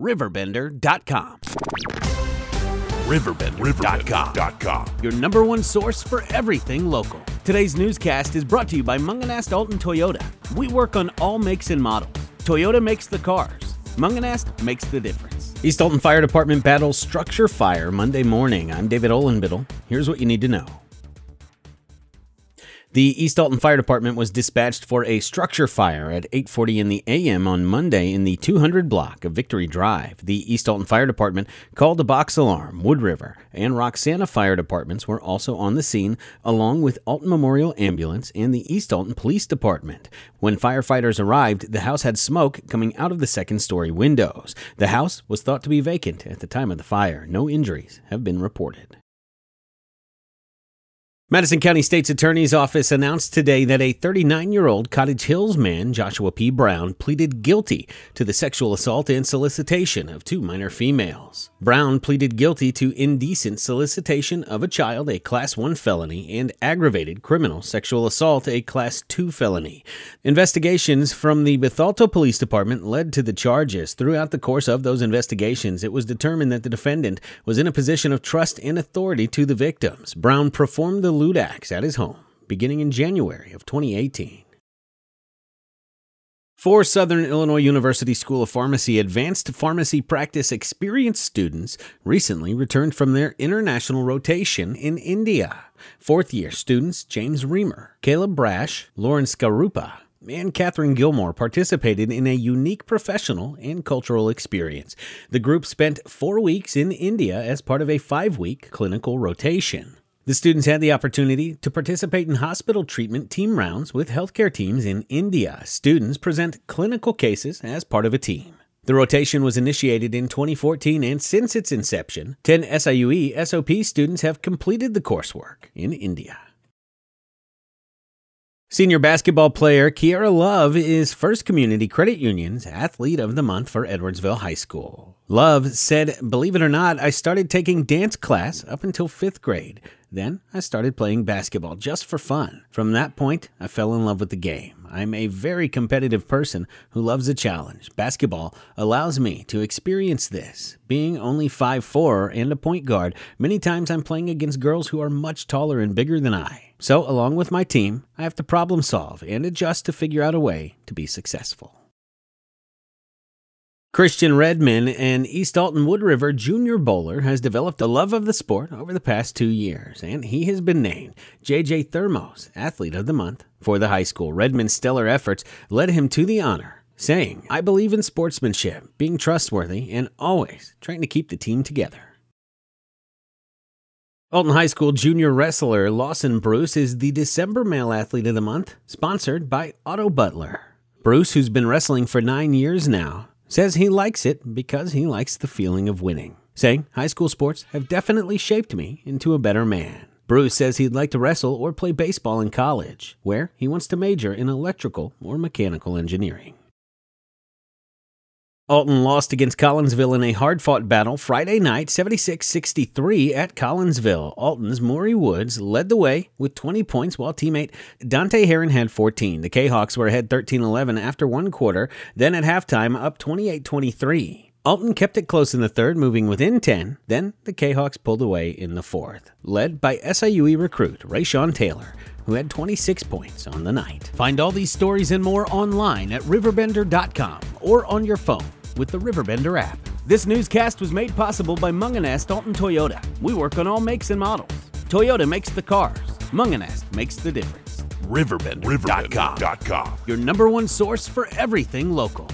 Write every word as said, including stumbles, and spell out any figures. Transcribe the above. Riverbender dot com. Riverbender dot com. Your number one source for everything local. Today's newscast is brought to you by Mungenast Alton Toyota. We work on all makes and models. Toyota makes the cars. Mungenast makes the difference. East Alton Fire Department battles structure fire Monday morning. I'm David Olinbiddle. Here's what you need to know. The East Alton Fire Department was dispatched for a structure fire at eight forty in the a m on Monday in the two hundred block of Victory Drive. The East Alton Fire Department called a box alarm. Wood River and Roxana Fire Departments were also on the scene, along with Alton Memorial Ambulance and the East Alton Police Department. When firefighters arrived, the house had smoke coming out of the second-story windows. The house was thought to be vacant at the time of the fire. No injuries have been reported. Madison County State's Attorney's Office announced today that a thirty-nine-year-old Cottage Hills man, Joshua P. Brown, pleaded guilty to the sexual assault and solicitation of two minor females. Brown pleaded guilty to indecent solicitation of a child, a Class one felony, and aggravated criminal sexual assault, a Class two felony. Investigations from the Bethalto Police Department led to the charges. Throughout the course of those investigations, it was determined that the defendant was in a position of trust and authority to the victims. Brown performed the Ludax at his home beginning in January of twenty eighteen. Four Southern Illinois University School of Pharmacy advanced pharmacy practice experienced students recently returned from their international rotation in India. Fourth-year students James Reamer, Caleb Brash, Lauren Skarupa, and Catherine Gilmore participated in a unique professional and cultural experience. The group spent four weeks in India as part of a five-week clinical rotation. The students had the opportunity to participate in hospital treatment team rounds with healthcare teams in India. Students present clinical cases as part of a team. The rotation was initiated in twenty fourteen, and since its inception, ten S I U E S O P students have completed the coursework in India. Senior basketball player Kiara Love is First Community Credit Union's Athlete of the Month for Edwardsville High School. Love said, "Believe it or not, I started taking dance class up until fifth grade. Then I started playing basketball just for fun. From that point, I fell in love with the game. I'm a very competitive person who loves a challenge. Basketball allows me to experience this. Being only five foot four and a point guard, many times I'm playing against girls who are much taller and bigger than I. So along with my team, I have to problem solve and adjust to figure out a way to be successful." Christian Redman, an East Alton Wood River junior bowler, has developed a love of the sport over the past two years, and he has been named J J Thermos Athlete of the Month for the high school. Redman's stellar efforts led him to the honor, saying, "I believe in sportsmanship, being trustworthy, and always trying to keep the team together." Alton High School junior wrestler Lawson Bruce is the December Male Athlete of the Month, sponsored by Otto Butler. Bruce, who's been wrestling for nine years now, says he likes it because he likes the feeling of winning, saying, "High school sports have definitely shaped me into a better man." Bruce says he'd like to wrestle or play baseball in college, where he wants to major in electrical or mechanical engineering. Alton lost against Collinsville in a hard-fought battle Friday night, seventy-six sixty-three at Collinsville. Alton's Maury Woods led the way with twenty points, while teammate Dante Heron had fourteen. The K-Hawks were ahead thirteen eleven after one quarter, then at halftime up twenty-eight twenty-three. Alton kept it close in the third, moving within ten. Then the K-Hawks pulled away in the fourth, led by S I U E recruit Rayshawn Taylor, who had twenty-six points on the night. Find all these stories and more online at Riverbender dot com or on your phone with the Riverbender app. This newscast was made possible by Mungenast Alton Toyota. We work on all makes and models. Toyota makes the cars. Mungenast makes the difference. Riverbender dot com. Your number one source for everything local.